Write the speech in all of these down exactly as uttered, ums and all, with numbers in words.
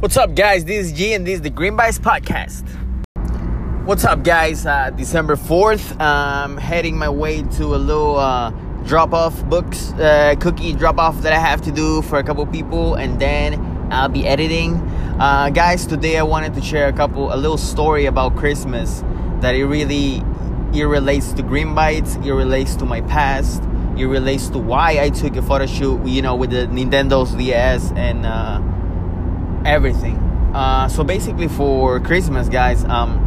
What's up, guys? This is G, and this is the Green Bites podcast. What's up, guys? Uh, December fourth, I'm heading my way to a little uh, drop-off books, uh, cookie drop-off that I have to do for a couple people, and then I'll be editing. Uh, guys, today I wanted to share a couple, a little story about Christmas that it really, it relates to Green Bites, it relates to my past, it relates to why I took a photo shoot, you know, with the Nintendo's D S and Uh, everything. Uh, so basically for Christmas, guys, um,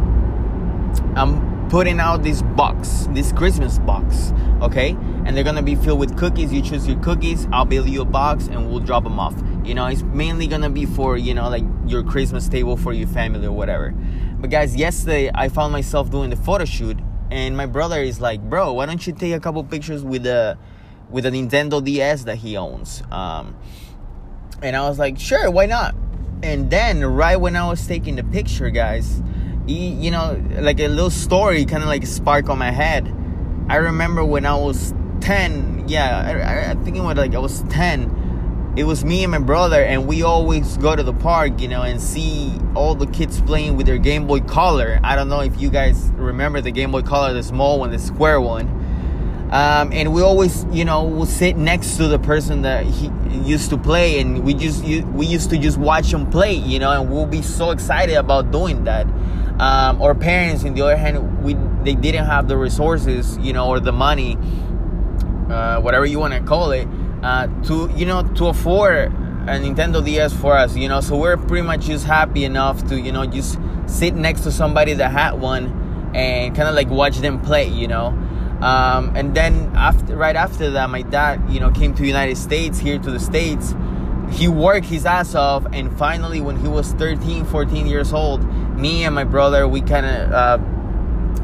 I'm putting out this box, this Christmas box, okay? And they're gonna be filled with cookies. You choose your cookies, I'll build you a box, and we'll drop them off. You know, it's mainly gonna be for, you know, like your Christmas table for your family or whatever. But guys, yesterday I found myself doing the photo shoot, and my brother is like, bro, why don't you take a couple pictures with the, with the Nintendo D S that he owns? Um, and I was like, sure, why not? And then right when I was taking the picture, guys, he, you know, like a little story kind of like spark on my head. I remember when I was ten, yeah, I, I think it was like I was ten. It was me and my brother, and we always go to the park, you know, and see all the kids playing with their Game Boy Color. I don't know if you guys remember the Game Boy Color, the small one, the square one. Um, and we always, you know, we'll sit next to the person that he used to play, and we just we used to just watch him play, you know, and we'll be so excited about doing that. Um, our parents, on the other hand, we they didn't have the resources, you know, or the money, uh, whatever you want to call it, uh, to, you know, to afford a Nintendo D S for us, you know. So we're pretty much just happy enough to, you know, just sit next to somebody that had one and kind of like watch them play, you know. Um, and then after, right after that, my dad, you know, came to the United States, here to the States. He worked his ass off, and finally, when he was thirteen, fourteen years old, me and my brother, we kind of, uh,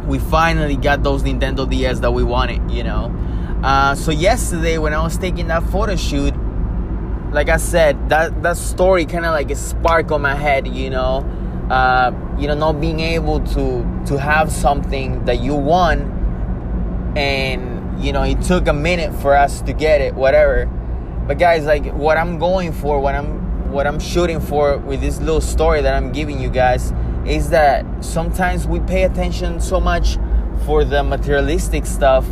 we finally got those Nintendo D S that we wanted, you know. Uh, so yesterday, when I was taking that photo shoot, like I said, that, that story kind of like a spark on my head, you know. Uh, you know, not being able to, to have something that you want. And, you know, it took a minute for us to get it, whatever. But guys, like what I'm going for, what I'm, what I'm shooting for with this little story that I'm giving you guys is that sometimes we pay attention so much for the materialistic stuff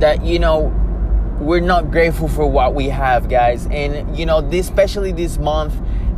that, you know, we're not grateful for what we have, guys. And, you know, this, especially this month,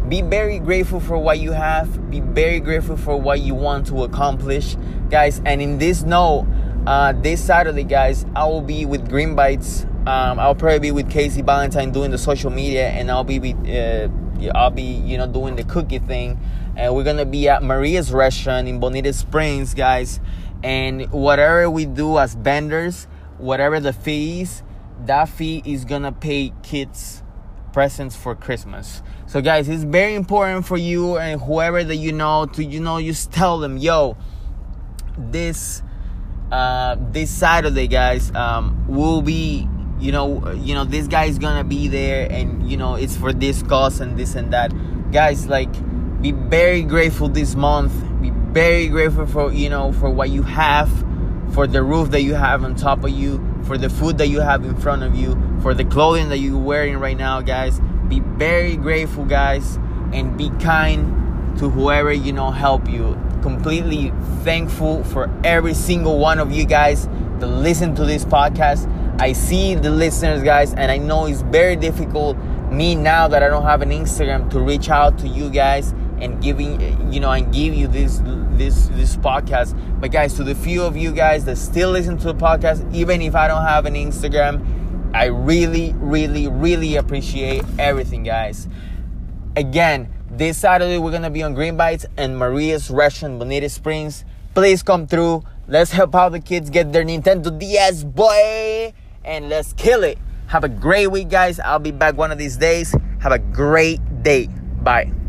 be very grateful for what you have. Be very grateful for what you want to accomplish, guys. And in this note, uh, this Saturday, guys, I will be with Green Bites. Um, I'll probably be with Casey Valentine doing the social media, and I'll be, uh, I'll be, you know, doing the cookie thing. And we're gonna be at Maria's Restaurant in Bonita Springs, guys. And whatever we do as vendors, whatever the fee is, that fee is gonna pay kids presents for Christmas. So guys, it's very important for you and whoever that you know to, you know, just tell them, yo, this uh this Saturday, guys, um will be, you know, you know, this guy is gonna be there, and, you know, it's for this cause and this and that. Guys, like, be very grateful this month. Be very grateful for, you know, for what you have, for the roof that you have on top of you, for the food that you have in front of you, for the clothing that you're wearing right now, guys. Be very grateful, guys, and be kind to whoever, you know, help you. Completely thankful for every single one of you guys that listen to this podcast. I see the listeners, guys, and I know it's very difficult, me now that I don't have an Instagram, to reach out to you guys and giving, you know, and give you this this this podcast. But guys, to the few of you guys that still listen to the podcast, even if I don't have an Instagram, I really, really, really appreciate everything, guys. Again, this Saturday we're gonna be on Green Bites and Maria's Restaurant, Bonita Springs. Please come through. Let's help out the kids get their Nintendo D S, boy, and let's kill it. Have a great week, guys. I'll be back one of these days. Have a great day. Bye.